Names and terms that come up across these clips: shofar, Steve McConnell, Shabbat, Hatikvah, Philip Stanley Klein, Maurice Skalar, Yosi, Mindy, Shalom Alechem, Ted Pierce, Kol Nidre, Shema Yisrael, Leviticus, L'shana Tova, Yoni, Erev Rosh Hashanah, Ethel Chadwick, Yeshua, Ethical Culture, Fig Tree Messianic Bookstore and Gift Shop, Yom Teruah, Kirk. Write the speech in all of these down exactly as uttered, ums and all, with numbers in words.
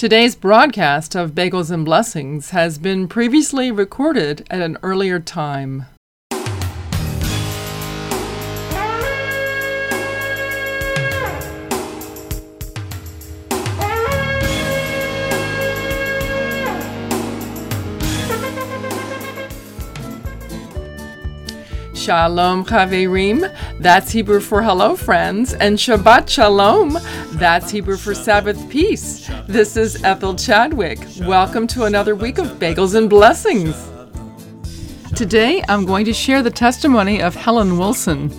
Today's broadcast of Bagels and Blessings has been previously recorded at an earlier time. Shalom Chaverim, that's Hebrew for hello friends, and Shabbat Shalom, that's Hebrew for Sabbath peace. This is Ethel Chadwick. Welcome to another week of Bagels and Blessings. Today I'm going to share the testimony of Helen Wilson.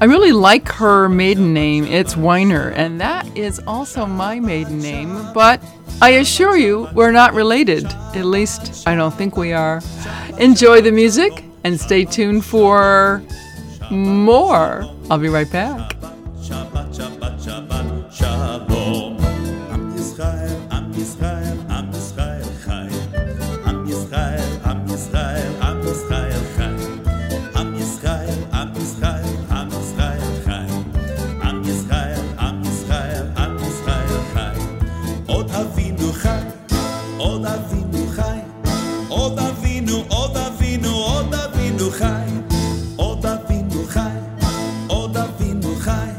I really like her maiden name, it's Weiner, and that is also my maiden name, but I assure you we're not related. At least I don't think we are. Enjoy the music. And stay tuned for more. I'll be right back. Shabbat, Shabbat, Shabbat, Shalom. Am Yisrael, Am Yisrael, Am Yisrael Chai. Am Yisrael, Am Yisrael, Am Yisrael Chai. Am Yisrael, Am Yisrael, Am Yisrael Chai. Am Yisrael, Am Yisrael, Am Yisrael Chai. Od Avinu Chai, Od Avinu Chai, Od Avinu, Od Avinu, Od Avinu. Chai, Od Avinu Chai, Od Avinu Chai,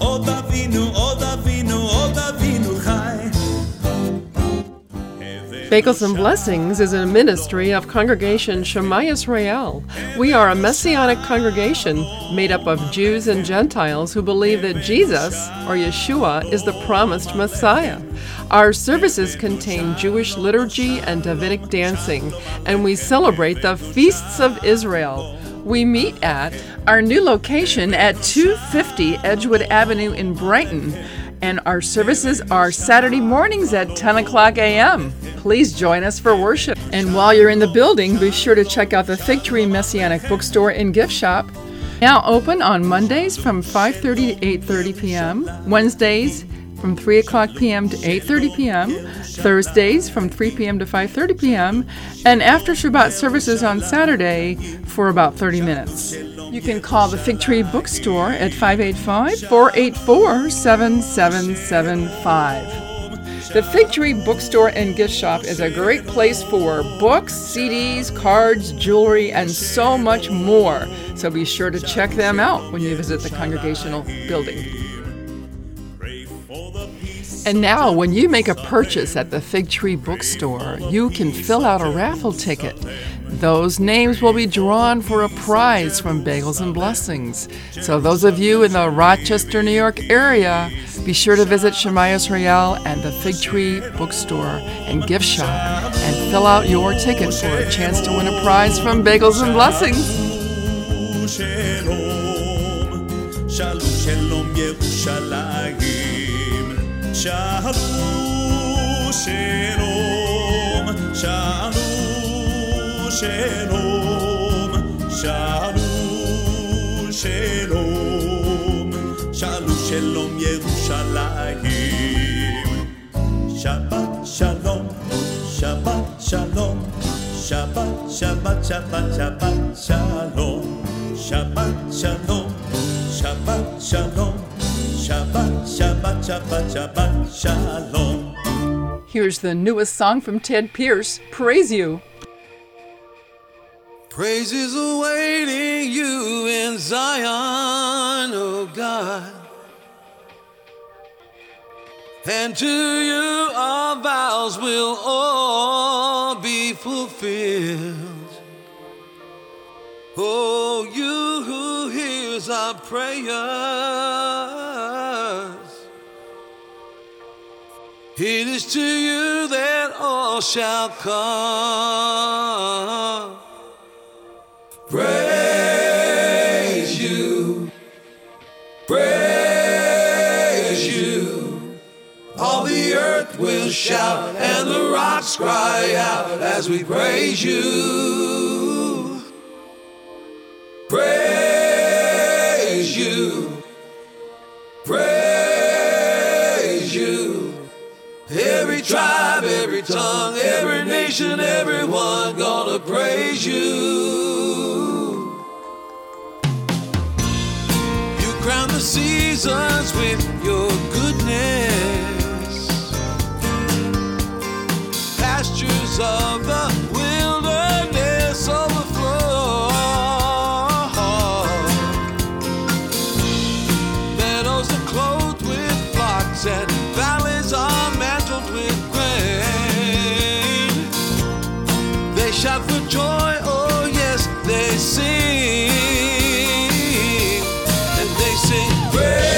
Od Avinu, Od Avinu, Od Avinu Chai. Bagels and Blessings is a ministry of Congregation Shema Yisrael. We are a Messianic congregation made up of Jews and Gentiles who believe that Jesus, or Yeshua, is the promised Messiah. Our services contain Jewish liturgy and Davidic dancing, and we celebrate the Feasts of Israel. We meet at our new location at two fifty Edgewood Avenue in Brighton, and our services are Saturday mornings at ten o'clock a.m. Please join us for worship. And while you're in the building, be sure to check out the Fig Tree Messianic Bookstore and Gift Shop, now open on Mondays from five thirty to eight thirty p.m., Wednesdays from three o'clock p.m. to eight thirty p.m., Thursdays from three p.m. to five thirty p.m., and after Shabbat services on Saturday for about thirty minutes. You can call the Fig Tree Bookstore at five eight five, four eight four, seven seven seven five. The Fig Tree Bookstore and Gift Shop is a great place for books, C Ds, cards, jewelry, and so much more. So be sure to check them out when you visit the congregational building. And now, when you make a purchase at the Fig Tree Bookstore, you can fill out a raffle ticket. Those names will be drawn for a prize from Bagels and Blessings. So those of you in the Rochester, New York area, be sure to visit Shema Yisrael and the Fig Tree Bookstore and Gift Shop and fill out your ticket for a chance to win a prize from Bagels and Blessings. Shalom, shalom, shalom, shalom, shalom, shalom, shalom, Yerushalayim. Shabbat shalom, Shabbat shalom, Shabbat Shabbat Shabbat Shabbat shalom, Shabbat shalom, Shabbat shalom. Shabbat, Shabbat, Shabbat, Shabbat, Shalom. Here's the newest song from Ted Pierce, Praise You. Praises awaiting you in Zion, oh God. And to you our vows will all be fulfilled. Oh, you who hears our prayer. It is to you that all shall come. Praise you, praise you. All the earth will shout and the rocks cry out as we praise you. Praise you, praise you. Every tribe, every tongue, every nation, everyone gonna praise you. You crown the seasons with your goodness. rivers of the wilderness overflow. Meadows are clothed with flocks and valleys are mantled with grain. They shout for joy, oh yes, they sing. And they sing, praise.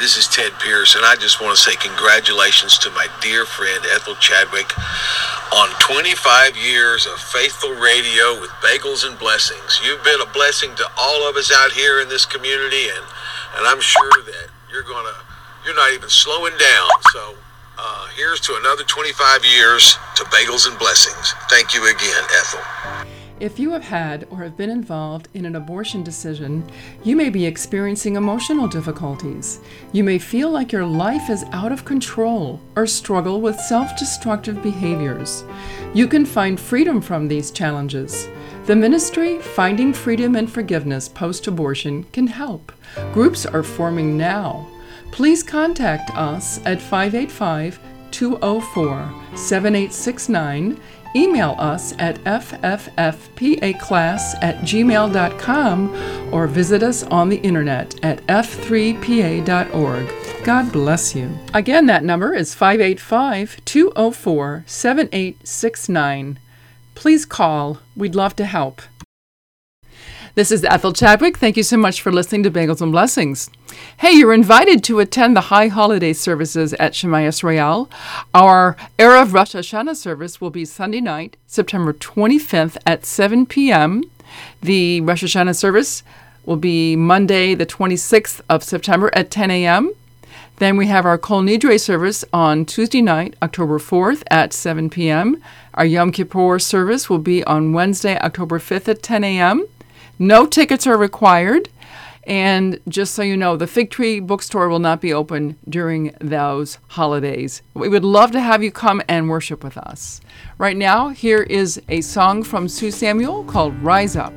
This is Ted Pierce, and I just want to say congratulations to my dear friend Ethel Chadwick on twenty-five years of faithful radio with bagels and blessings. You've been a blessing to all of us out here in this community, and, and I'm sure that you're gonna you're not even slowing down. So uh, here's to another twenty-five years to bagels and blessings. Thank you again, Ethel. If you have had or have been involved in an abortion decision, you may be experiencing emotional difficulties. You may feel like your life is out of control or struggle with self-destructive behaviors. You can find freedom from these challenges. The ministry Finding Freedom and Forgiveness Post-Abortion can help. Groups are forming now. Please contact us at five eight five, two oh four, seven eight six nine. Email us at f f f p a class at gmail dot com or visit us on the internet at f three p a dot org. God bless you. Again, that number is five eight five, two oh four, seven eight six nine. Please call. We'd love to help. This is Ethel Chadwick. Thank you so much for listening to Bagels and Blessings. Hey, you're invited to attend the High Holiday services at Shema Yisrael. Our Erev Rosh Hashanah service will be Sunday night, September twenty-fifth at seven p.m. The Rosh Hashanah service will be Monday, the twenty-sixth of September at ten a.m. Then we have our Kol Nidre service on Tuesday night, October fourth at seven p.m. Our Yom Kippur service will be on Wednesday, October fifth at ten a.m. No tickets are required. And just so you know, the Fig Tree Bookstore will not be open during those holidays. We would love to have you come and worship with us. Right now, here is a song from Sue Samuel called Rise Up.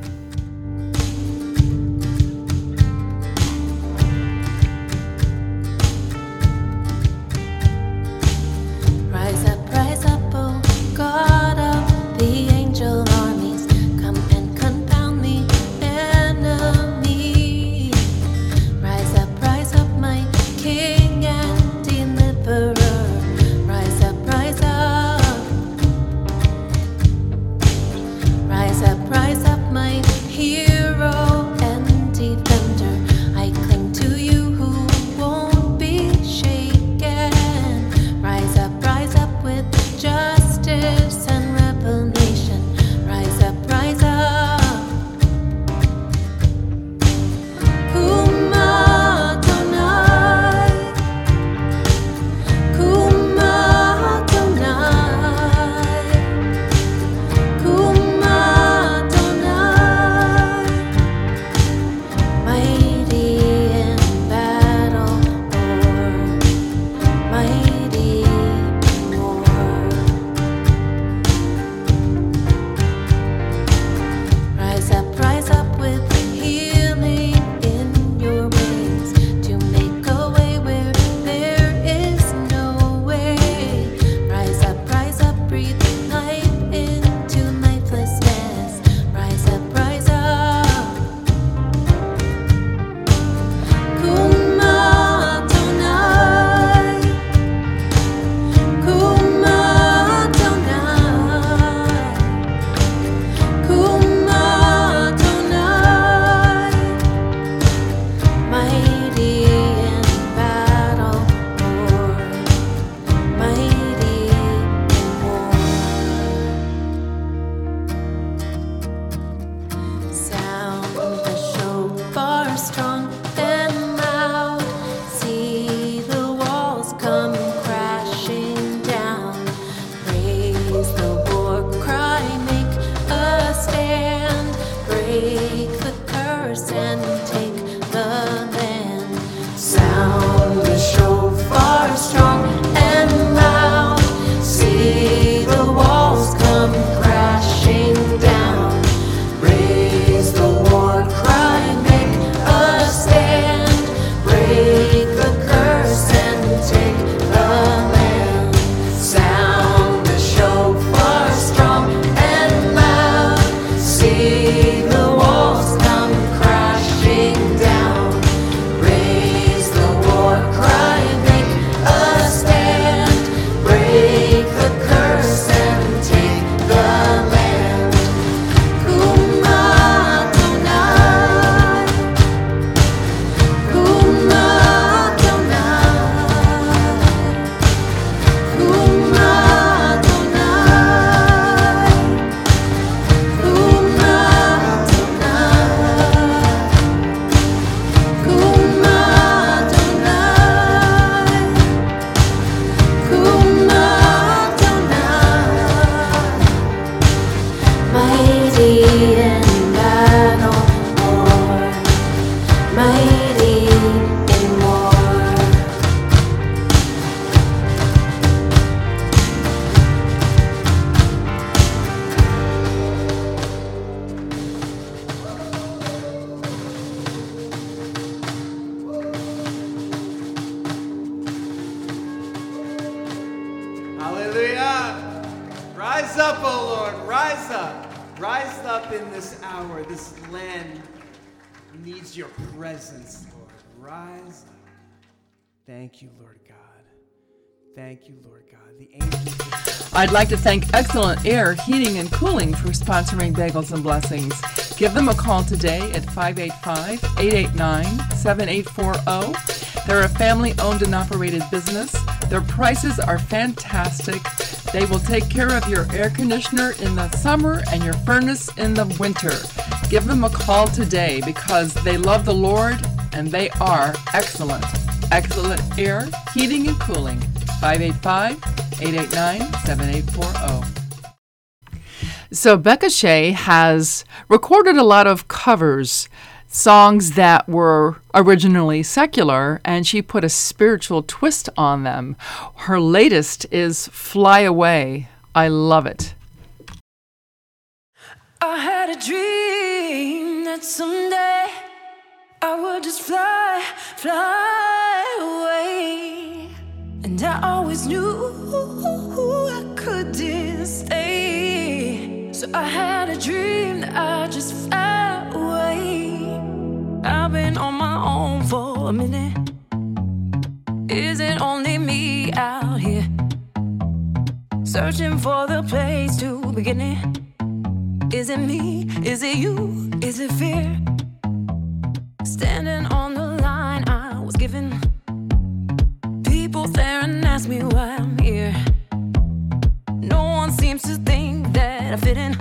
Thank you, Lord God. Thank you, Lord God. The angels... I'd like to thank Excellent Air Heating and Cooling for sponsoring Bagels and Blessings. Give them a call today at five eight five, eight eight nine, seven eight four zero. They're a family-owned and operated business. Their prices are fantastic. They will take care of your air conditioner in the summer and your furnace in the winter. Give them a call today because they love the Lord and they are excellent. Excellent Air, Heating and Cooling, five eight five, eight eight nine, seven eight four zero. So Becca Shea has recorded a lot of covers, songs that were originally secular, and she put a spiritual twist on them. Her latest is Fly Away. I love it. I had a dream that someday I would just fly, fly away. And I always knew I couldn't stay. So I had a dream that I just fly away. I've been on my own for a minute. Is it only me out here? Searching for the place to begin it. Is it me? Is it you? Is it fear? Standing on the line I was given. People staring, ask me why I'm here. No one seems to think that I fit in.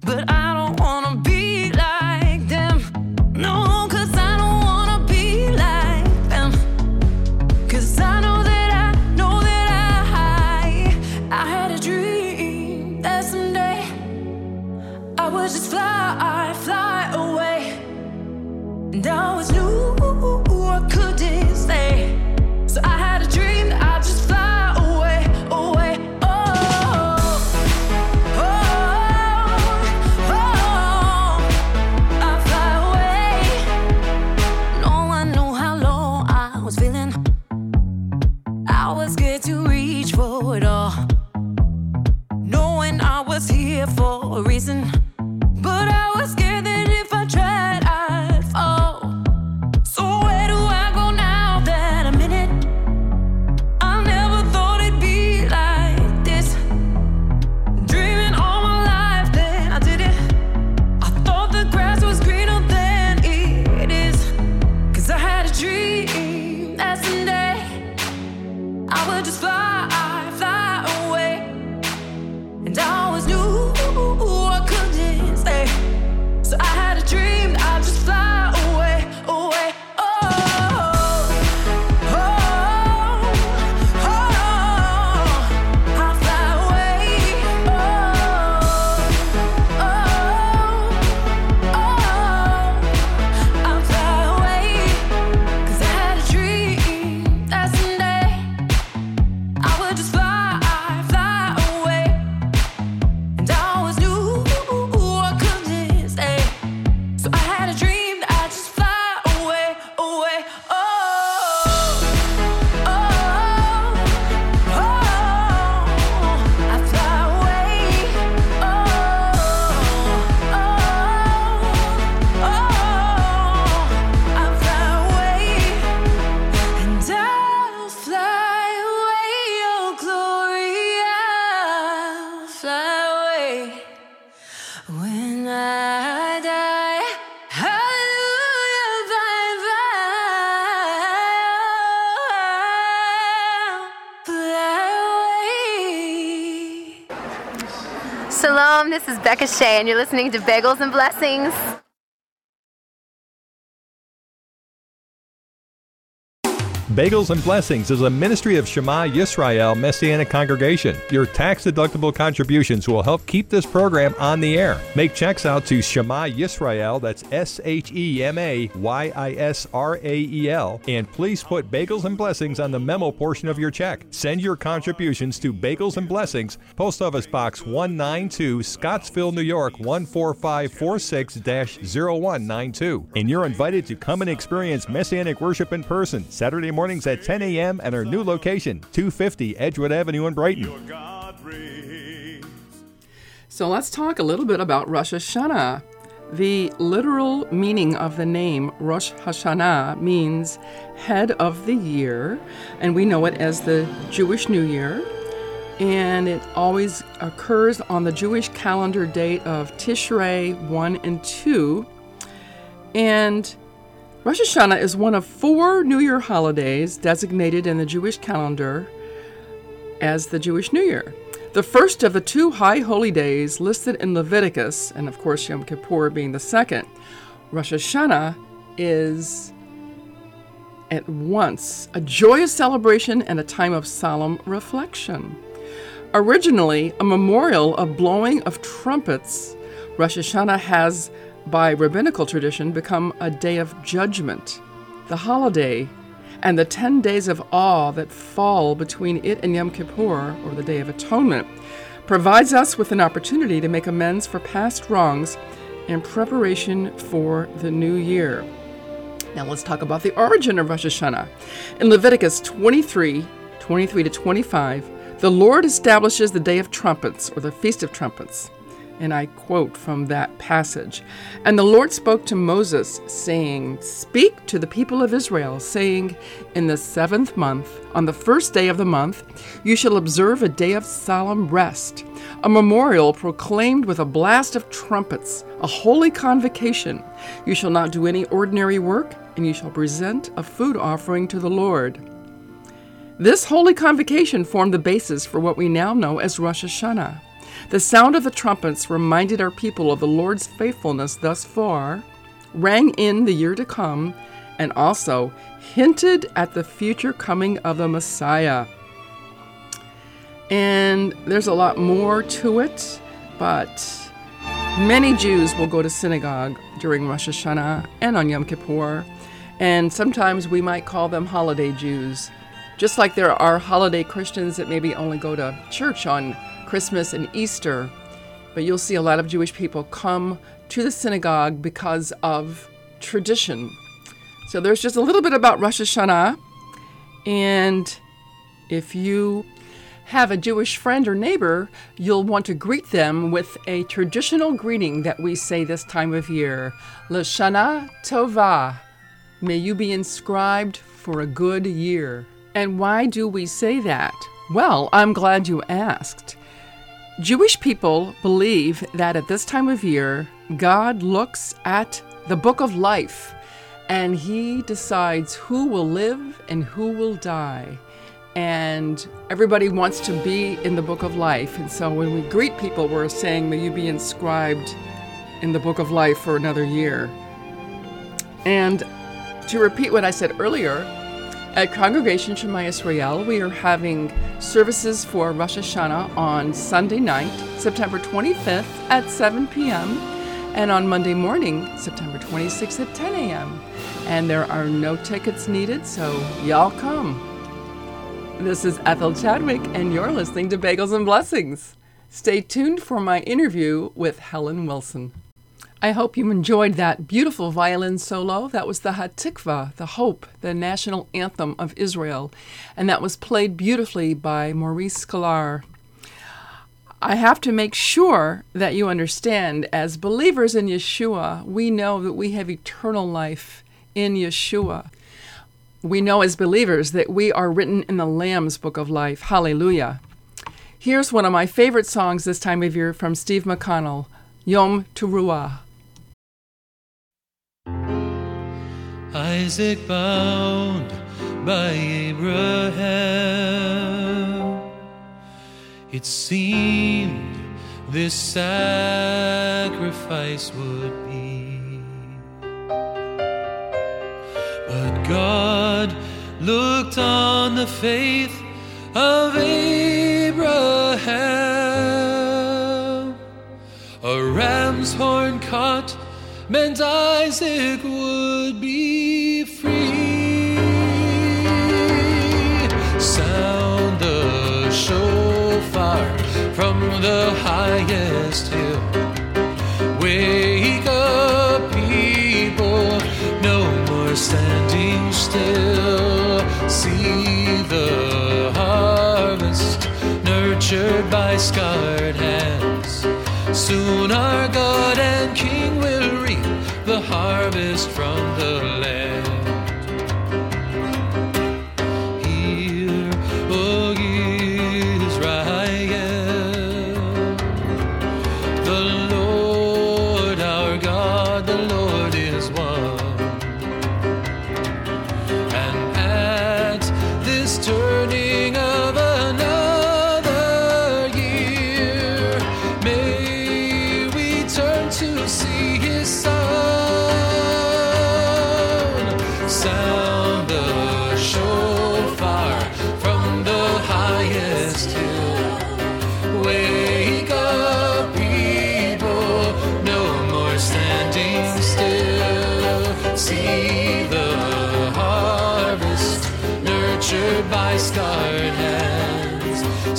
But I don't wanna be like them. No, cause I don't wanna be like them. Cause I know that I, know that I, I had a dream that someday I would just fly, fly away. And I always knew I couldn't stay. So I had a dream that I'd just fly away, away. Oh, oh, oh, oh, I fly away. No one knew how low I was feeling. I was scared to reach for it all, knowing I was here for a reason. But I was scared that if I tried, I'd fall. So where do I go now that I'm in it? I never thought it'd be like this. Dreaming all my life that I did it. I thought the grass was greener than it is. Cause I had a dream that someday I would just fly, fly away. And I always knew I couldn't stay. So I had a dream that I'd just fly away, away. Shalom, this is Becca Shea, and you're listening to Bagels and Blessings. Bagels and Blessings is a ministry of Shema Yisrael Messianic Congregation. Your tax-deductible contributions will help keep this program on the air. Make checks out to Shema Yisrael, that's S H E M A Y I S R A E L, and please put Bagels and Blessings on the memo portion of your check. Send your contributions to Bagels and Blessings, Post Office Box one ninety-two, Scottsville, New York, one four five four six, zero one nine two. And you're invited to come and experience Messianic worship in person, Saturday mornings at ten a.m. at our new location, two fifty Edgewood Avenue in Brighton. So let's talk a little bit about Rosh Hashanah. The literal meaning of the name Rosh Hashanah means head of the year, and we know it as the Jewish New Year, and it always occurs on the Jewish calendar date of Tishrei one and two, and Rosh Hashanah is one of four New Year holidays designated in the Jewish calendar as the Jewish New Year. The first of the two high holy days listed in Leviticus, and of course Yom Kippur being the second, Rosh Hashanah is at once, a joyous celebration and a time of solemn reflection. Originally a memorial of blowing of trumpets, Rosh Hashanah has, by rabbinical tradition, become a day of judgment, the holiday, and the ten days of awe that fall between it and Yom Kippur, or the Day of Atonement, provides us with an opportunity to make amends for past wrongs in preparation for the new year. Now let's talk about the origin of Rosh Hashanah. In Leviticus twenty-three, twenty-three to twenty-five, the Lord establishes the Day of Trumpets, or the Feast of Trumpets. And I quote from that passage, "And the Lord spoke to Moses, saying, Speak to the people of Israel, saying, In the seventh month, on the first day of the month, you shall observe a day of solemn rest, a memorial proclaimed with a blast of trumpets, a holy convocation. You shall not do any ordinary work, and you shall present a food offering to the Lord." This holy convocation formed the basis for what we now know as Rosh Hashanah. The sound of the trumpets reminded our people of the Lord's faithfulness thus far, rang in the year to come, and also hinted at the future coming of the Messiah. And there's a lot more to it, but many Jews will go to synagogue during Rosh Hashanah and on Yom Kippur, and sometimes we might call them holiday Jews, just like there are holiday Christians that maybe only go to church on Christmas and Easter, but you'll see a lot of Jewish people come to the synagogue because of tradition. So there's just a little bit about Rosh Hashanah, and if you have a Jewish friend or neighbor, you'll want to greet them with a traditional greeting that we say this time of year, L'shana Tova, may you be inscribed for a good year. And why do we say that? Well, I'm glad you asked. Jewish people believe that at this time of year, God looks at the book of life and he decides who will live and who will die. And everybody wants to be in the book of life. And so when we greet people, we're saying, may you be inscribed in the book of life for another year. And to repeat what I said earlier, at Congregation Shema Yisrael, we are having services for Rosh Hashanah on Sunday night, September twenty-fifth at seven p.m. and on Monday morning, September twenty-sixth at ten a.m. And there are no tickets needed, so y'all come. This is Ethel Chadwick, and you're listening to Bagels and Blessings. Stay tuned for my interview with Helen Wilson. I hope you enjoyed that beautiful violin solo. That was the Hatikvah, the Hope, the national anthem of Israel. And that was played beautifully by Maurice Skalar. I have to make sure that you understand, as believers in Yeshua, we know that we have eternal life in Yeshua. We know as believers that we are written in the Lamb's Book of Life. Hallelujah. Here's one of my favorite songs this time of year from Steve McConnell, Yom Teruah. Isaac bound by Abraham, it seemed this sacrifice would be, but God looked on the faith of Abraham. A ram's horn caught meant Isaac would be free. Sound the shofar from the highest hill. Wake up, people, no more standing still. See the harvest nurtured by scarred hands. Soon our God and King will reap the harvest from the land. Hear, O Israel, the Lord our God, the Lord is one. And at this turning of another year, may to see his son.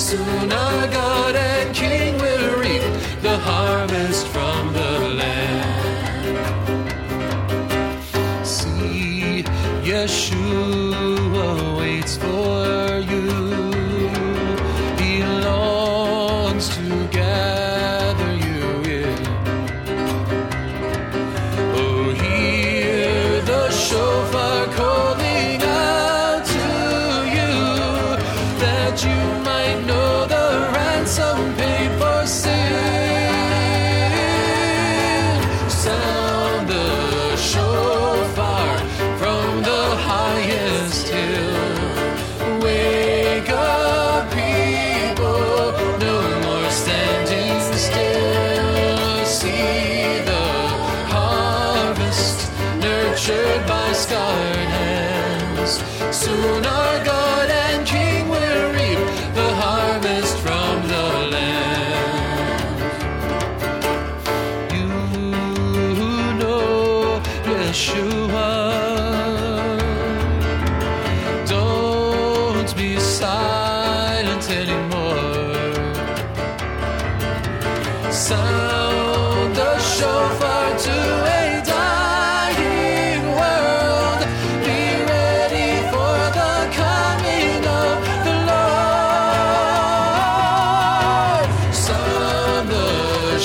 Soon our God and King will reap the harvest from the land. See, Yeshua waits for you. He longs to gather you in. Oh, hear the shofar calling out to you, that you might know the ransom paid for sin. Sound the shofar from the highest hill. Wake up, people, no more standing still. See the harvest nurtured by scarred hands. Soon our God and King will reap the harvest from the land. You who know Yeshua, don't be silent anymore. Sound the shofar to a dying world. Be ready for the coming of the Lord. Sound the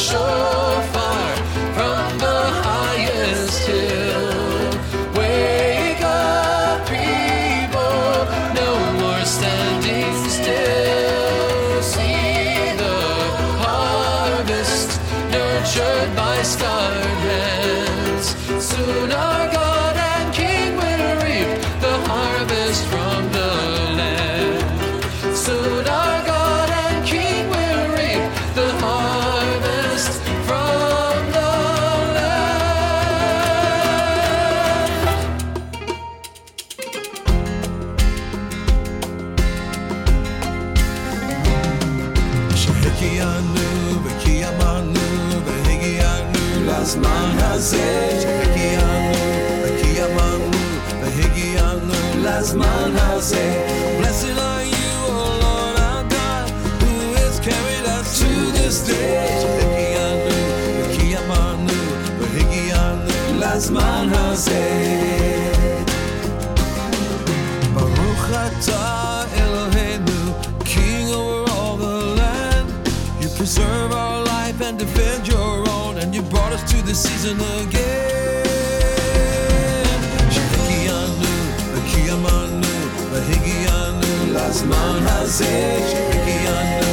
shofar from the highest hill. Wake up, people, no more standing still. See the harvest nurtured by scarred hands. Soon our God and King will reap the harvest from the land. Soon our God and King will reap the harvest from the land. שהגיענו וקיימנו והגיענו לזמן הזה. שהגיענו וקיימנו והגיענו לזמן הזה. Blessed are you, O Lord our God, who has carried us to this day. שהגיענו וקיימנו והגיענו לזמן הזה. ברוך אתה אלוהינו, King over all the land. You preserve our life and defend your own, and you brought us to this season again. שהגיענו וקיימנו והגיענו לזמן הזה. שהגיענו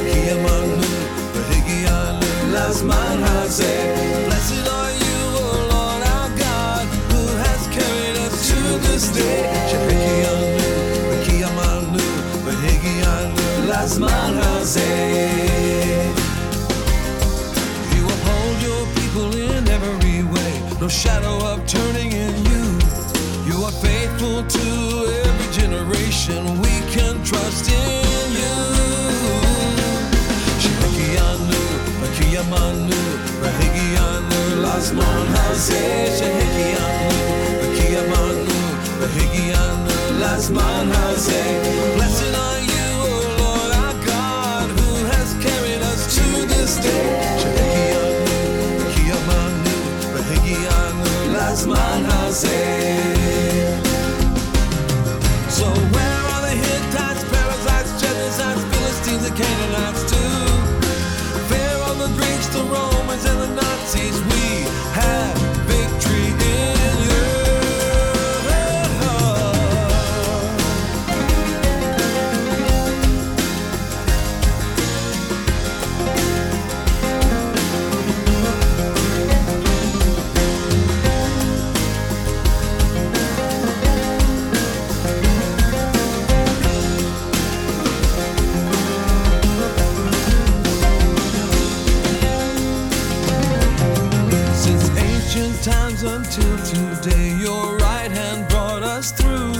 וקיימנו והגיענו לזמן הזה. Blessed are you, O Lord our God, who has carried us to this day. שהגיענו וקיימנו והגיענו לזמן הזה. You uphold your people in every way, no shadow of turning in you. You are faithful to every generation, we can trust in you. שהגיענו וקיימנו והגיענו לזמן הזה. שהגיענו וקיימנו והגיענו לזמן הזה. Blessed are you, O Lord our God, who has carried us to this day. שהגיענו וקיימנו והגיענו לזמן הזה. So where are the Hittites, Perizzites, Jebusites, Philistines, and Canaanites too? Pharaoh, the Greeks, the Romans, and the Nazis, we have victory in you. Times until today, your right hand brought us through.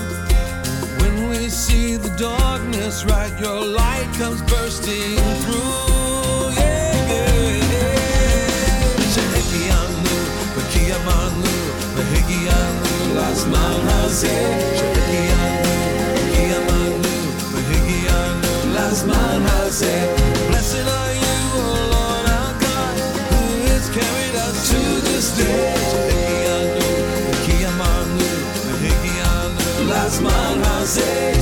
When we see the darkness, right, your light comes bursting through. Yeah, yeah, yeah. Shehekianu, v'kiyamanu, v'higiyanu, l'zman hazeh. Shehekianu, v'kiyamanu, v'higiyanu, l'zman hazeh. man has said, blessed are you, O Lord our God, who has carried us to this day. Last man has said, last man has said.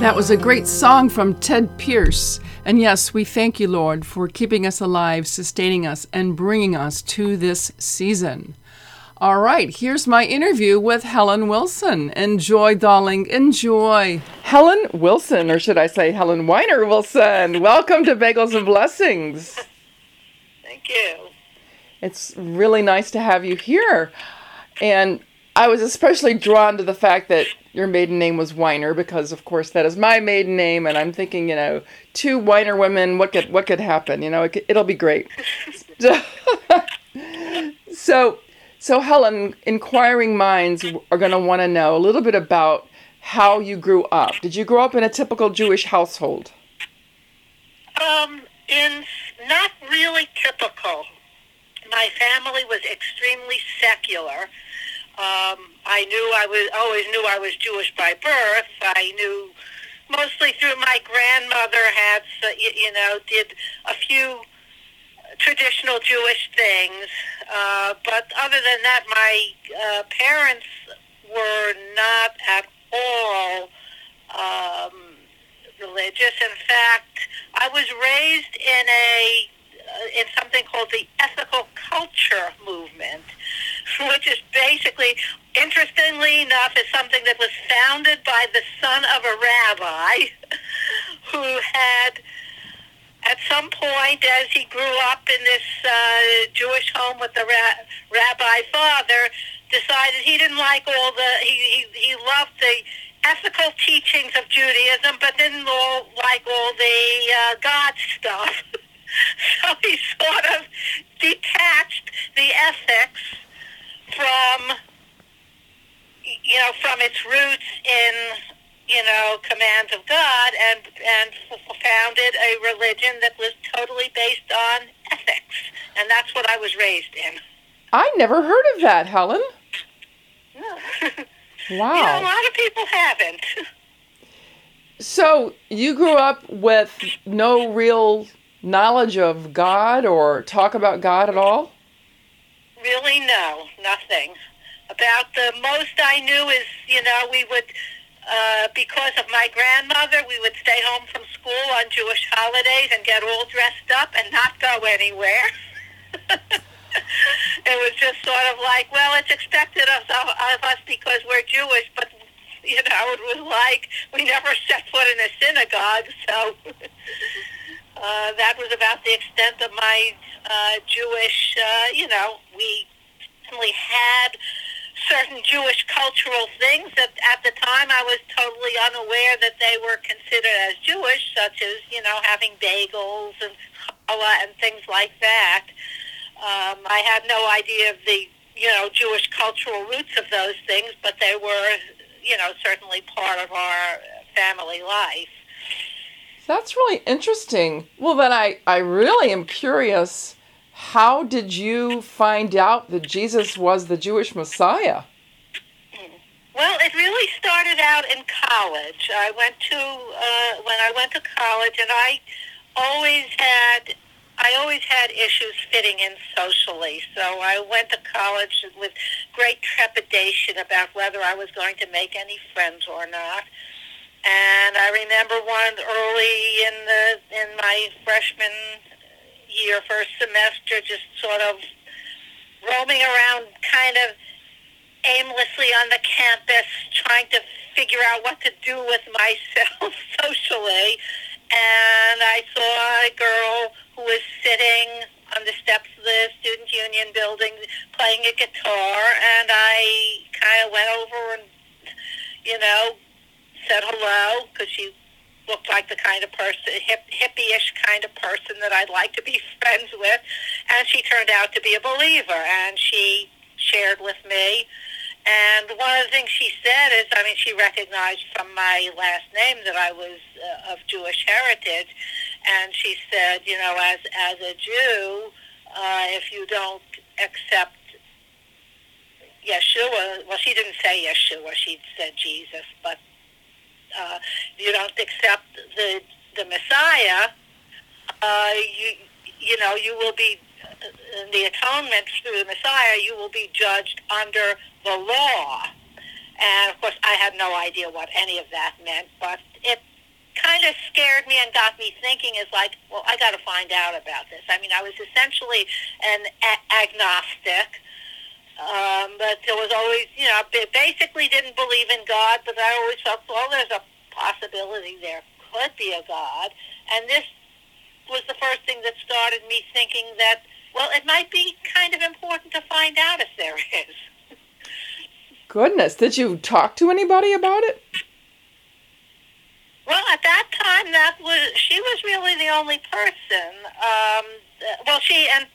That was a great song from Ted Pierce. And yes, we thank you, Lord, for keeping us alive, sustaining us, and bringing us to this season. All right, here's my interview with Helen Wilson. Enjoy, darling, enjoy. Helen Wilson, or should I say Helen Weiner Wilson, welcome to Bagels and Blessings. Thank you. It's really nice to have you here. And I was especially drawn to the fact that your maiden name was Weiner, because, of course, that is my maiden name, and I'm thinking, you know, two Weiner women, what could what could happen? You know, it could, it'll be great. so, so, Helen, inquiring minds are going to want to know a little bit about how you grew up. Did you grow up in a typical Jewish household? Um, in not really typical. My family was extremely secular. Um, I knew I was always knew I was Jewish by birth. I knew mostly through my grandmother had, you, you know, did a few traditional Jewish things. Uh, but other than that, my uh, parents were not at all um, religious. In fact, I was raised in a in something called the Ethical Culture movement, which is basically, interestingly enough, is something that was founded by the son of a rabbi who had, at some point, as he grew up in this uh, Jewish home with the ra- rabbi father, decided he didn't like all the, he, he, he loved the ethical teachings of Judaism, but didn't all, like all the uh, God stuff. So he sort of detached the ethics from, you know, from its roots in, you know, commands of God, and and founded a religion that was totally based on ethics. And that's what I was raised in. I never heard of that, Helen. No. Wow. You know, a lot of people haven't. So you grew up with no real knowledge of God or talk about God at all? Really, no, nothing. About the most I knew is, you know, we would, uh, because of my grandmother, we would stay home from school on Jewish holidays and get all dressed up and not go anywhere. It was just sort of like, well, it's expected of, of us because we're Jewish, but, you know, it was like we never set foot in a synagogue, so... Uh, that was about the extent of my uh, Jewish, uh, you know, we certainly had certain Jewish cultural things that at the time I was totally unaware that they were considered as Jewish, such as, you know, having bagels and challah and things like that. Um, I had no idea of the, you know, Jewish cultural roots of those things, but they were, you know, certainly part of our family life. That's really interesting. Well, then I, I really am curious, how did you find out that Jesus was the Jewish Messiah? Well, it really started out in college. I went to, uh, when I went to college, and I always had, I always had issues fitting in socially. So I went to college with great trepidation about whether I was going to make any friends or not. And I remember one early in the in my freshman year, first semester, just sort of roaming around kind of aimlessly on the campus, trying to figure out what to do with myself socially. And I saw a girl who was sitting on the steps of the Student Union building playing a guitar, and I kind of went over and, you know, said hello, because she looked like the kind of person, hip, hippie-ish kind of person that I'd like to be friends with, and she turned out to be a believer, and she shared with me, and one of the things she said is, I mean, she recognized from my last name that I was uh, of Jewish heritage, and she said, you know, as, as a Jew, uh, if you don't except Yeshua, well, she didn't say Yeshua, she said Jesus, but uh, you don't accept the the Messiah, uh, you you know, you will be, in the atonement through the Messiah, you will be judged under the law. And of course, I had no idea what any of that meant, but it kind of scared me and got me thinking, is like, well, I got to find out about this. I mean, I was essentially an a- agnostic, um, but there was always, you know, basically didn't believe in God, but I always felt, well, there's a possibility there could be a God. And this was the first thing that started me thinking that, well, it might be kind of important to find out if there is. Goodness, did you talk to anybody about it? Well, at that time, that was she was really the only person. Um, well, she and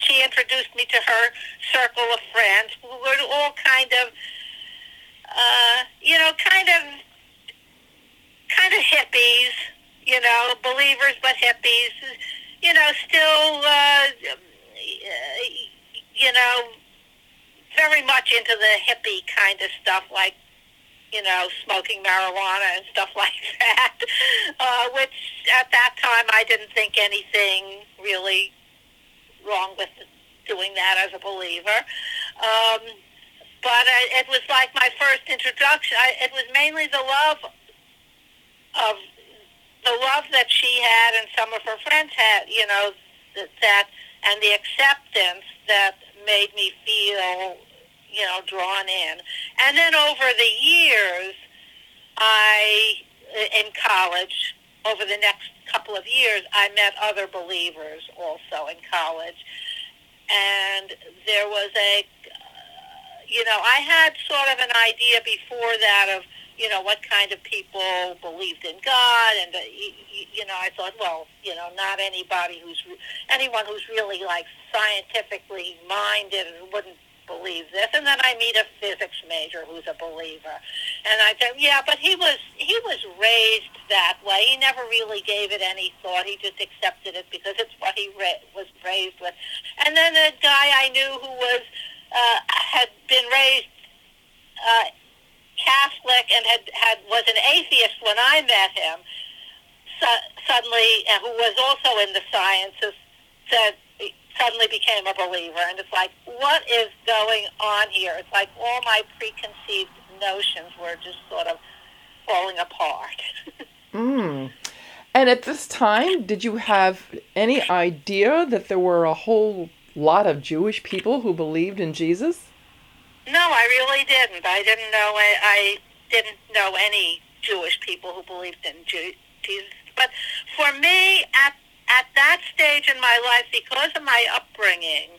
she introduced me to her circle of friends. We were all kind of, uh, you know, kind of, kind of hippies. You know, believers but hippies. You know, still, uh, you know, very much into the hippie kind of stuff, like, you know, smoking marijuana and stuff like that, uh, which at that time I didn't think anything really wrong with doing that as a believer. Um, but I, it was like my first introduction. I, it was mainly the love of the love that she had and some of her friends had, you know, that, that and the acceptance that made me feel, you know, drawn in. And then over the years, I, in college, over the next couple of years, I met other believers also in college. And there was a, you know, I had sort of an idea before that of, you know, what kind of people believed in God, and, uh, you, you know, I thought, well, you know, not anybody who's, re- anyone who's really, like, scientifically minded and wouldn't believe this, and then I meet a physics major who's a believer, and I said, yeah, but he was, he was raised that way, he never really gave it any thought, he just accepted it because it's what he ra- was raised with, and then a guy I knew who was, uh, had been raised, uh, Catholic and had, had was an atheist when I met him, so, suddenly, who was also in the sciences, said, suddenly became a believer. And it's like, what is going on here? It's like all my preconceived notions were just sort of falling apart. mm. And at this time, did you have any idea that there were a whole lot of Jewish people who believed in Jesus? No, I really didn't. I didn't know. I, I didn't know any Jewish people who believed in Jesus. But for me, at at that stage in my life, because of my upbringing,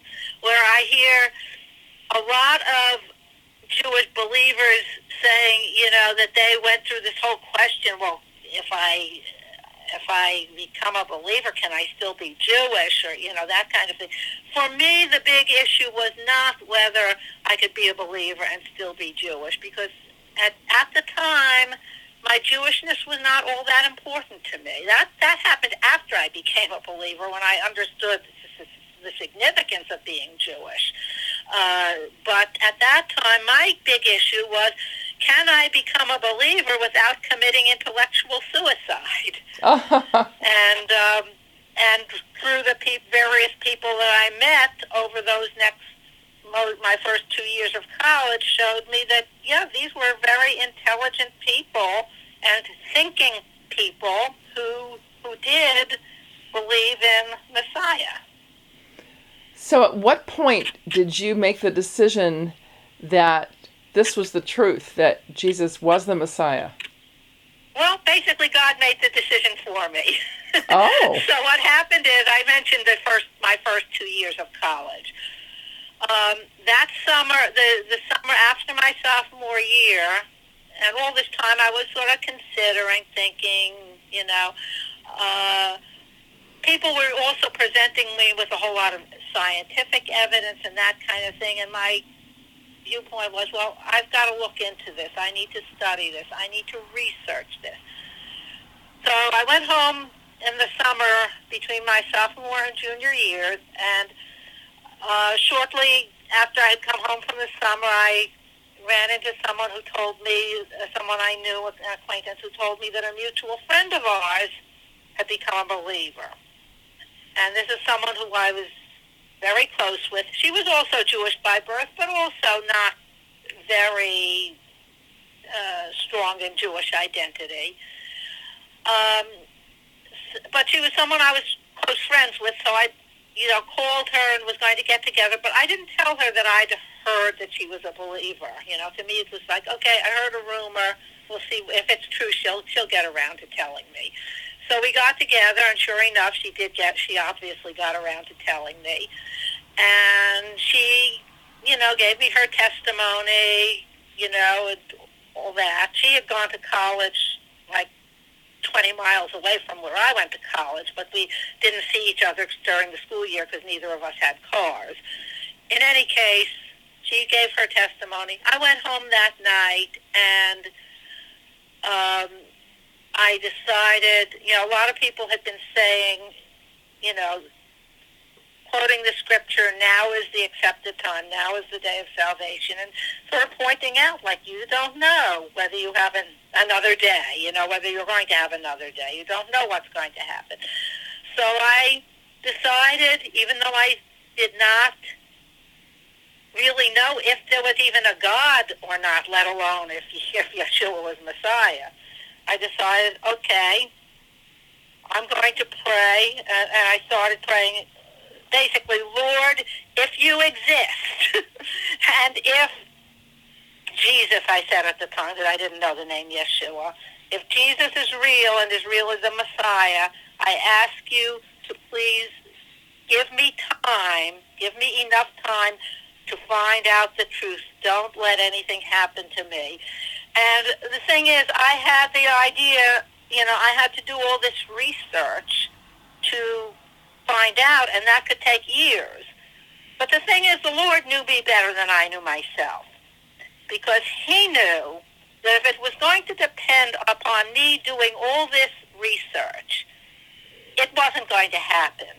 where I hear a lot of Jewish believers saying, you know, that they went through this whole question. Well, if I if I become a believer, can I still be Jewish, or, you know, that kind of thing. For me, the big issue was not whether I could be a believer and still be Jewish, because at at the time, my Jewishness was not all that important to me. That that happened after I became a believer, when I understood the significance of being Jewish. Uh, but at that time, my big issue was, can I become a believer without committing intellectual suicide? and um, and through the pe- various people that I met over those next, my first two years of college showed me that, yeah, these were very intelligent people and thinking people who who did believe in Messiah. So at what point did you make the decision that this was the truth, that Jesus was the Messiah? Well, basically, God made the decision for me. Oh. So what happened is, I mentioned the first my first two years of college. Um, that summer, the, the summer after my sophomore year, and all this time I was sort of considering, thinking, you know, uh, people were also presenting me with a whole lot of scientific evidence and that kind of thing, and my viewpoint was, well, I've got to look into this. I need to study this. I need to research this. So I went home in the summer between my sophomore and junior years, and Uh, shortly after I had come home from the summer, I ran into someone who told me, uh, someone I knew, an acquaintance, who told me that a mutual friend of ours had become a believer. And this is someone who I was very close with. She was also Jewish by birth, but also not very uh, strong in Jewish identity. Um, but she was someone I was close friends with, so I, you know, called her and was going to get together, but I didn't tell her that I'd heard that she was a believer. You know, to me it was like, okay, I heard a rumor, we'll see if it's true, she'll, she'll get around to telling me. So we got together, and sure enough, she did get, she obviously got around to telling me. And she, you know, gave me her testimony, you know, and all that. She had gone to college, like, twenty miles away from where I went to college, but we didn't see each other during the school year because neither of us had cars. In any case, she gave her testimony. I went home that night, and um, I decided, you know, a lot of people had been saying, you know, quoting the scripture, now is the accepted time, now is the day of salvation, and sort of pointing out, like, you don't know whether you have an, another day, you know, whether you're going to have another day. You don't know what's going to happen. So I decided, even though I did not really know if there was even a God or not, let alone if, if Yeshua was Messiah, I decided, okay, I'm going to pray, and, and I started praying basically, Lord, if you exist, and if Jesus, I said at the time, that I didn't know the name Yeshua, if Jesus is real and is real as the Messiah, I ask you to please give me time, give me enough time to find out the truth. Don't let anything happen to me. And the thing is, I had the idea, you know, I had to do all this research to find out, and that could take years. But the thing is, the Lord knew me better than I knew myself, because he knew that if it was going to depend upon me doing all this research, it wasn't going to happen,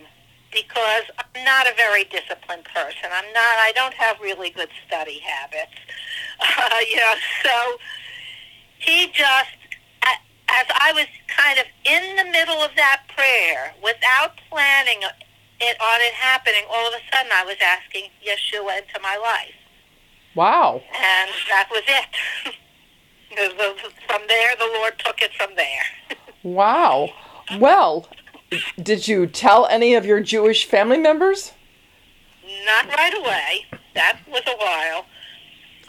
because I'm not a very disciplined person. I'm not, I don't have really good study habits. Uh, you know, so he just, as I was kind of in the middle of that prayer, without planning it on it happening, all of a sudden I was asking Yeshua into my life. Wow. And that was it. From there, the Lord took it from there. Wow. Well, did you tell any of your Jewish family members? Not right away. That was a while.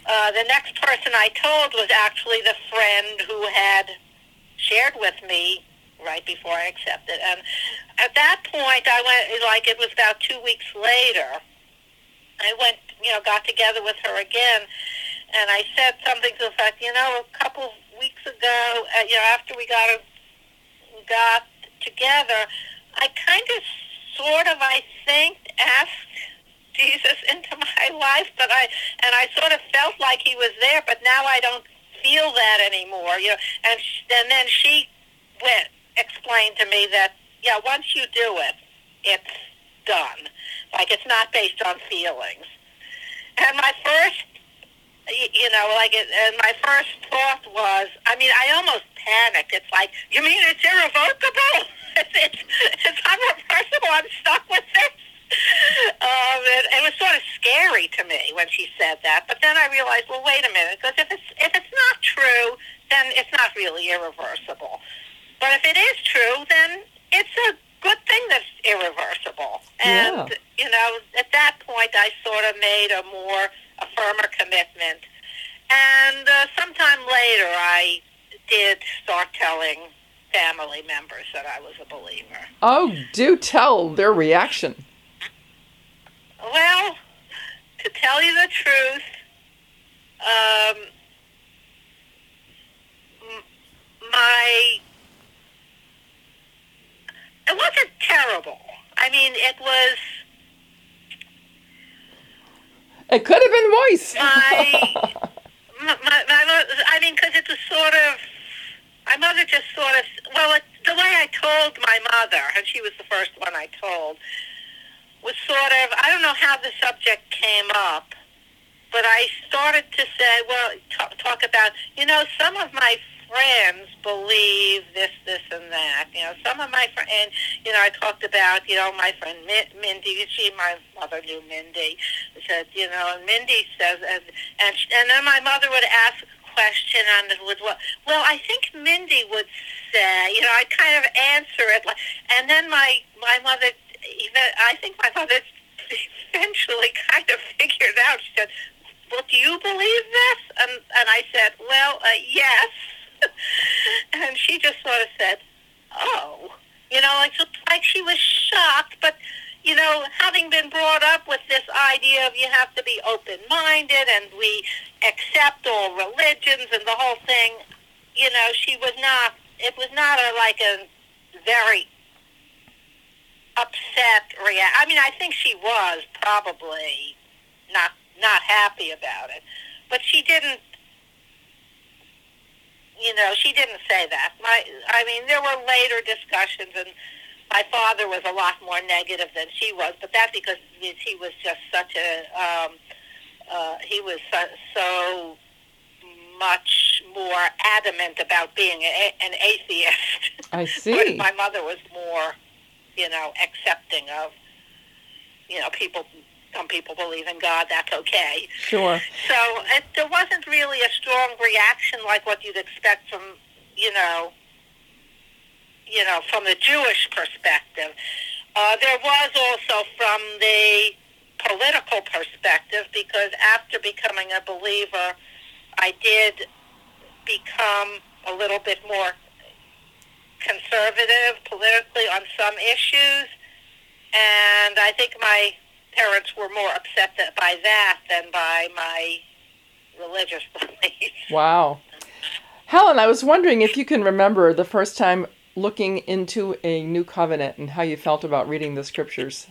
Uh, the next person I told was actually the friend who had shared with me right before I accepted. And at that point, I went, like, it was about two weeks later, I went, you know, got together with her again, and I said something to the fact, you know, a couple weeks ago, uh, you know, after we got a, got together, I kind of, sort of, I think, asked Jesus into my life, but I, and I sort of felt like he was there, but now I don't feel that anymore, you know. And sh- and then she went, explained to me that, yeah, once you do it, it's done. Like, it's not based on feelings. And my first, you know, like, it, and my first thought was, I mean, I almost panicked. It's like, you mean it's irrevocable? It's, it's, it's irreversible. I'm stuck with this. Um, it, it was sort of scary to me when she said that, but then I realized, well, wait a minute, because if it's, if it's not true, then it's not really irreversible. But if it is true, then it's a good thing that's irreversible. And, yeah. you know, at that point, I sort of made a more, a firmer commitment. And uh, sometime later, I did start telling family members that I was a believer. Oh, do tell their reaction. Well, to tell you the truth, um, my, it wasn't terrible. I mean, it was... It could have been worse. my, my, my, my, I mean, because it was sort of, my mother just sort of, well, it, the way I told my mother, and she was the first one I told, was sort of, I don't know how the subject came up, but I started to say, well, t- talk about, you know, some of my friends believe this, this, and that. You know, some of my friends, and, you know, I talked about, you know, my friend Mindy, she, my mother knew Mindy, said, you know, and Mindy says, and and, and then my mother would ask a question on the, with what, well, I think Mindy would say, you know, I'd kind of answer it, like, and then my, my mother, even, I think my mother eventually kind of figured out, she said, well, do you believe this? And, and I said, well, uh, yes. And she just sort of said, oh, you know, like, just like she was shocked, but, you know, having been brought up with this idea of you have to be open-minded and we accept all religions and the whole thing, you know, she was not, it was not a, like a very upset reaction. I mean, I think she was probably not not happy about it, but she didn't, you know, she didn't say that. My, I mean, there were later discussions, and my father was a lot more negative than she was, but that's because he was just such a, um, uh, he was so, so much more adamant about being a, an atheist. I see. My mother was more, you know, accepting of, you know, people. Some people believe in God, that's okay. Sure. So it, there wasn't really a strong reaction like what you'd expect from, you know, you know, from the Jewish perspective. Uh, there was also from the political perspective, because after becoming a believer, I did become a little bit more conservative politically on some issues, and I think my parents were more upset that, by that than by my religious beliefs. Wow. Helen, I was wondering if you can remember the first time looking into a new covenant and how you felt about reading the scriptures.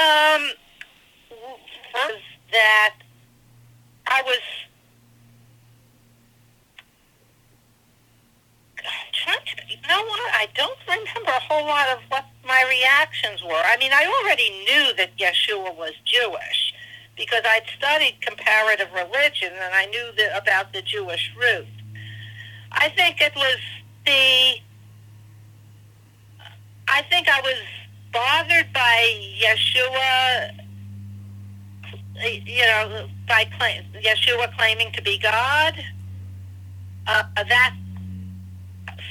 Um, was that I was trying to, you know what, I don't remember a whole lot of what my reactions were. I mean, I already knew that Yeshua was Jewish because I'd studied comparative religion and I knew the, about the Jewish root. I think it was the, I think I was bothered by Yeshua, you know, by claim, Yeshua claiming to be God. Uh, that,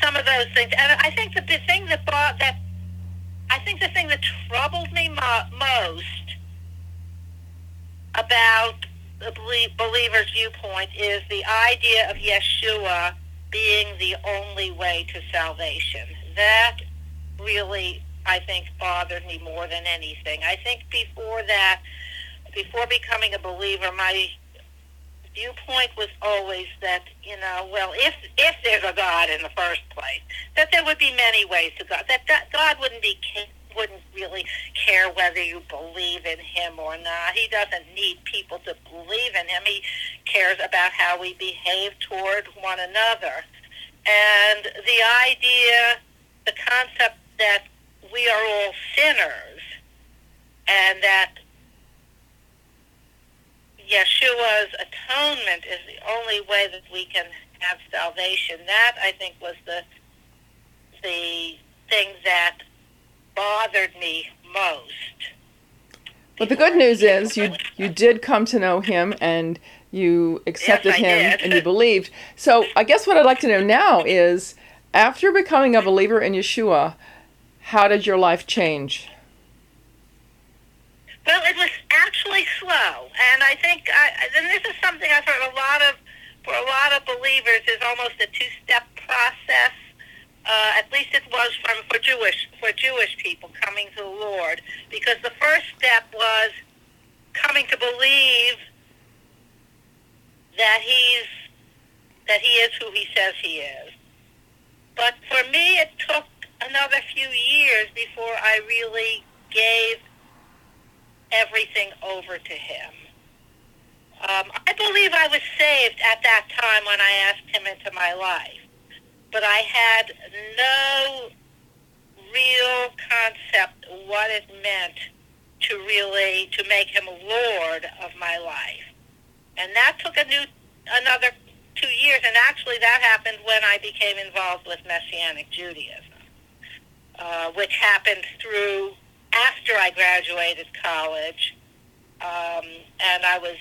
some of those things. And I think the big thing that brought that I think the thing that troubled me mo- most about the belie- believer's viewpoint is the idea of Yeshua being the only way to salvation. That really, I think, bothered me more than anything. I think before that, before becoming a believer, my viewpoint was always that, you know, well, if if there's a God in the first place, that there would be many ways to God. That, that God wouldn't be wouldn't really care whether you believe in Him or not. He doesn't need people to believe in Him. He cares about how we behave toward one another. And the idea, the concept that we are all sinners and that Yeshua's atonement is the only way that we can have salvation. That, I think, was the the thing that bothered me most. But the good news is you you did come to know Him and you accepted yes, Him did. And you believed. So I guess what I'd like to know now is, after becoming a believer in Yeshua, how did your life change? Well, it was actually slow, and I think, I, and this is something I've heard a lot of, for a lot of believers, is almost a two-step process. Uh, at least it was from for Jewish for Jewish people coming to the Lord, because the first step was coming to believe that He's that He is who He says He is. But for me, it took another few years before I really gave everything over to Him. Um, I believe I was saved at that time when I asked Him into my life, but I had no real concept, what it meant to really, to make him Lord of my life. And that took a new, another two years, and actually that happened when I became involved with Messianic Judaism, uh, which happened through, after I graduated college, um, and I was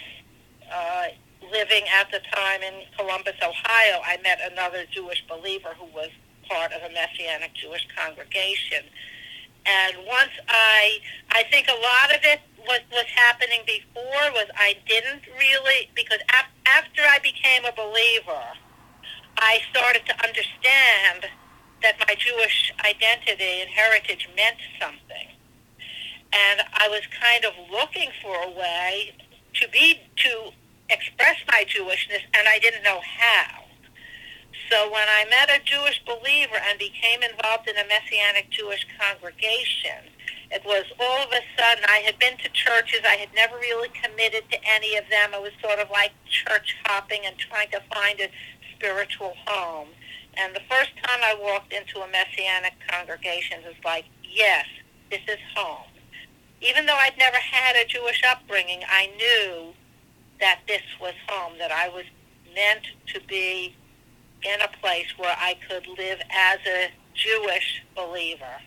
uh, living at the time in Columbus, Ohio. I met another Jewish believer who was part of a Messianic Jewish congregation. And once I, I think a lot of it was, was happening before was I didn't really, because ap- after I became a believer, I started to understand that my Jewish identity and heritage meant something. And I was kind of looking for a way to be, to express my Jewishness, and I didn't know how. So when I met a Jewish believer and became involved in a Messianic Jewish congregation, it was all of a sudden, I had been to churches, I had never really committed to any of them. It was sort of like church hopping and trying to find a spiritual home. And the first time I walked into a Messianic congregation, it was like, yes, this is home. Even though I'd never had a Jewish upbringing, I knew that this was home, that I was meant to be in a place where I could live as a Jewish believer.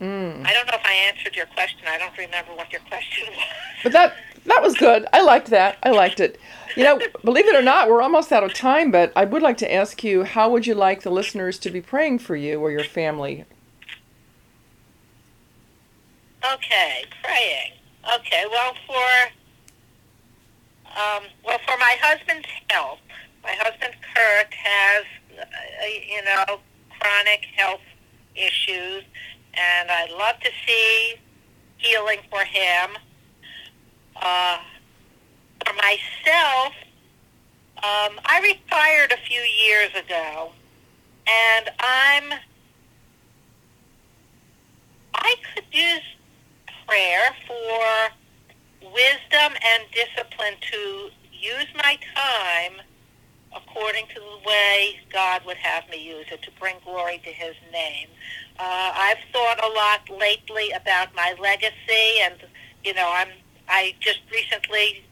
Mm. I don't know if I answered your question. I don't remember what your question was. But that that was good. I liked that. I liked it. You know, believe it or not, we're almost out of time, but I would like to ask you, how would you like the listeners to be praying for you or your family? Okay, praying. Okay, well, for... Um, well, for my husband's health, my husband Kirk has, uh, you know, chronic health issues, and I'd love to see healing for him. Uh, for myself, um, I retired a few years ago, and I'm, I could use prayer for wisdom and discipline to use my time according to the way God would have me use it, to bring glory to his name. Uh, I've thought a lot lately about my legacy, and, you know, I'm I just recently,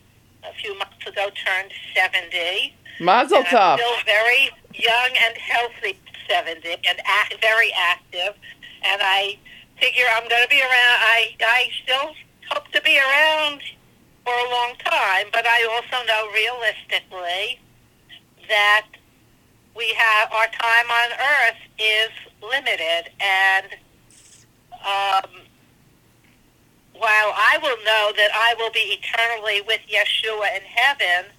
a few months ago, turned seventy. Mazel tov. I'm still very young and healthy, seventy, and act, very active, and I figure I'm going to be around. I, I still... hope to be around for a long time, but I also know realistically that we have our time on earth is limited, and um, while I will know that I will be eternally with Yeshua in heaven,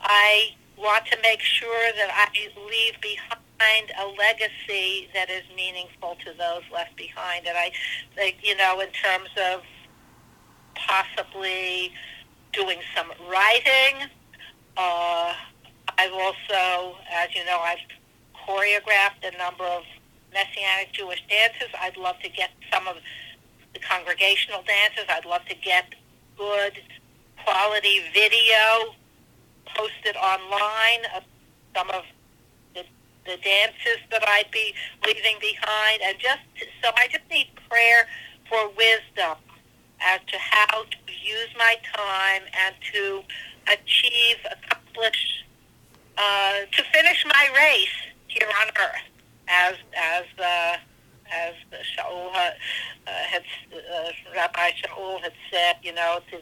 I want to make sure that I leave behind a legacy that is meaningful to those left behind. And I, like, you know, in terms of possibly doing some writing. Uh, I've also, as you know, I've choreographed a number of Messianic Jewish dances. I'd love to get some of the congregational dances. I'd love to get good quality video posted online of some of the, the dances that I'd be leaving behind. And just so I just need prayer for wisdom as to how to use my time and to achieve, accomplish, uh, to finish my race here on earth, as as uh, as Shaul uh, had uh, Rabbi Shaul had said, you know, to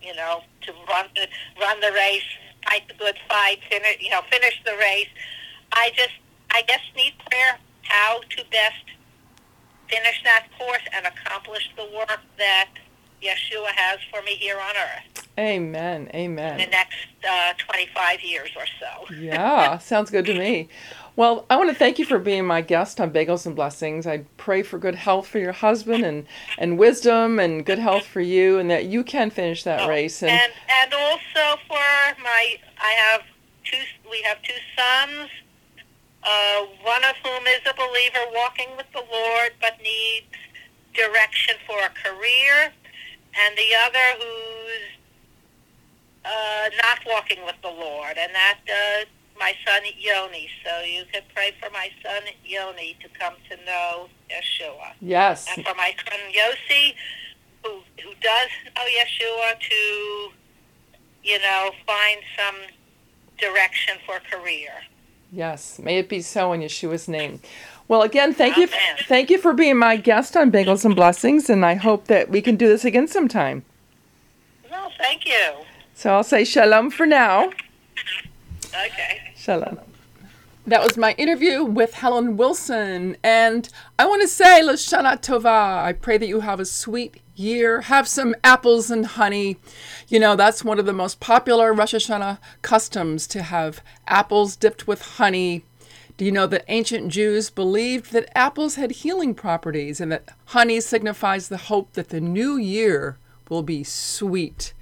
you know to run the, run the race, fight the good fight, finish you know finish the race. I just I guess need prayer how to best finish that course and accomplish the work that Yeshua has for me here on earth. Amen, amen. In the next uh, twenty-five years or so. Yeah, sounds good to me. Well, I want to thank you for being my guest on Bagels and Blessings. I pray for good health for your husband and, and wisdom and good health for you, and that you can finish that oh, race. And, and and also for my, I have two, we have two sons, uh, one of whom is a believer walking with the Lord but needs direction for a career, and the other who's uh, not walking with the Lord, and that uh, my son Yoni, so you can pray for my son Yoni to come to know Yeshua. Yes. And for my son Yosi, who who does know Yeshua, to, you know, find some direction for career. Yes, may it be so in Yeshua's name. Well, again, thank Amen. you, thank you for being my guest on Bagels and Blessings, and I hope that we can do this again sometime. Well, thank you. So I'll say shalom for now. Okay. Shalom. That was my interview with Helen Wilson, and I want to say L'shana Tova. I pray that you have a sweet year. Have some apples and honey. You know, that's one of the most popular Rosh Hashanah customs, to have apples dipped with honey. Do you know that ancient Jews believed that apples had healing properties and that honey signifies the hope that the new year will be sweet?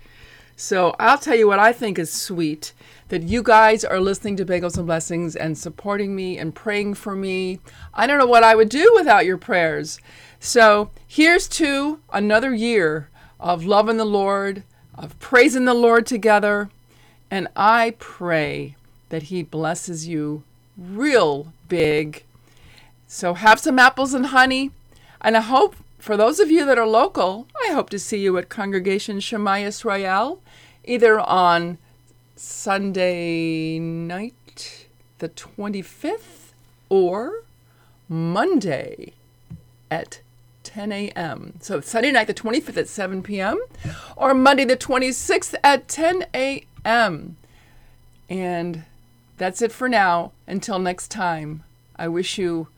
So I'll tell you what I think is sweet, that you guys are listening to Bagels and Blessings and supporting me and praying for me. I don't know what I would do without your prayers. So here's to another year of loving the Lord, of praising the Lord together. And I pray that He blesses you real big. So have some apples and honey. And I hope for those of you that are local, I hope to see you at Congregation Shema Yisrael, either on Sunday night, the twenty-fifth, or Monday at ten a.m. So Sunday night, the twenty-fifth at seven p.m., or Monday, the twenty-sixth at ten a.m. And that's it for now. Until next time, I wish you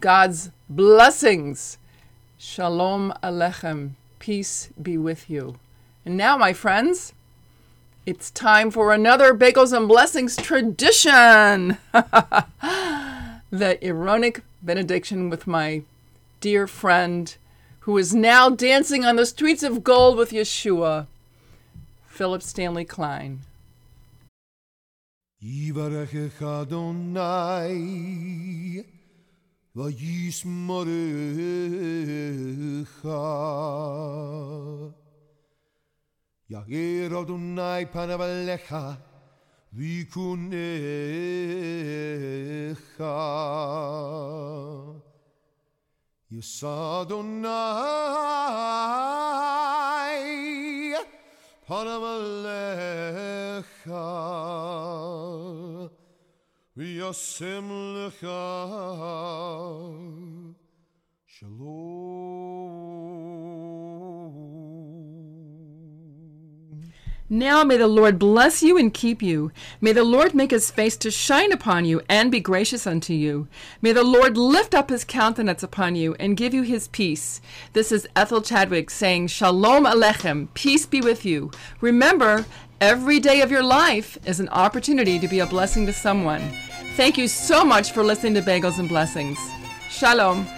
God's blessings. Shalom Alechem. Peace be with you. And now, my friends, it's time for another Bagels and Blessings tradition. The Aaronic benediction with my dear friend, who is now dancing on the streets of gold with Yeshua, Philip Stanley Klein. Vayishmorecha Ya'er Adonai panav alecha v'ikunecha Yes Adonai panav alecha V'yasem lecha shalom. Now may the Lord bless you and keep you. May the Lord make His face to shine upon you and be gracious unto you. May the Lord lift up His countenance upon you and give you His peace. This is Ethel Chadwick saying Shalom Alechem, peace be with you. Remember, every day of your life is an opportunity to be a blessing to someone. Thank you so much for listening to Bagels and Blessings. Shalom.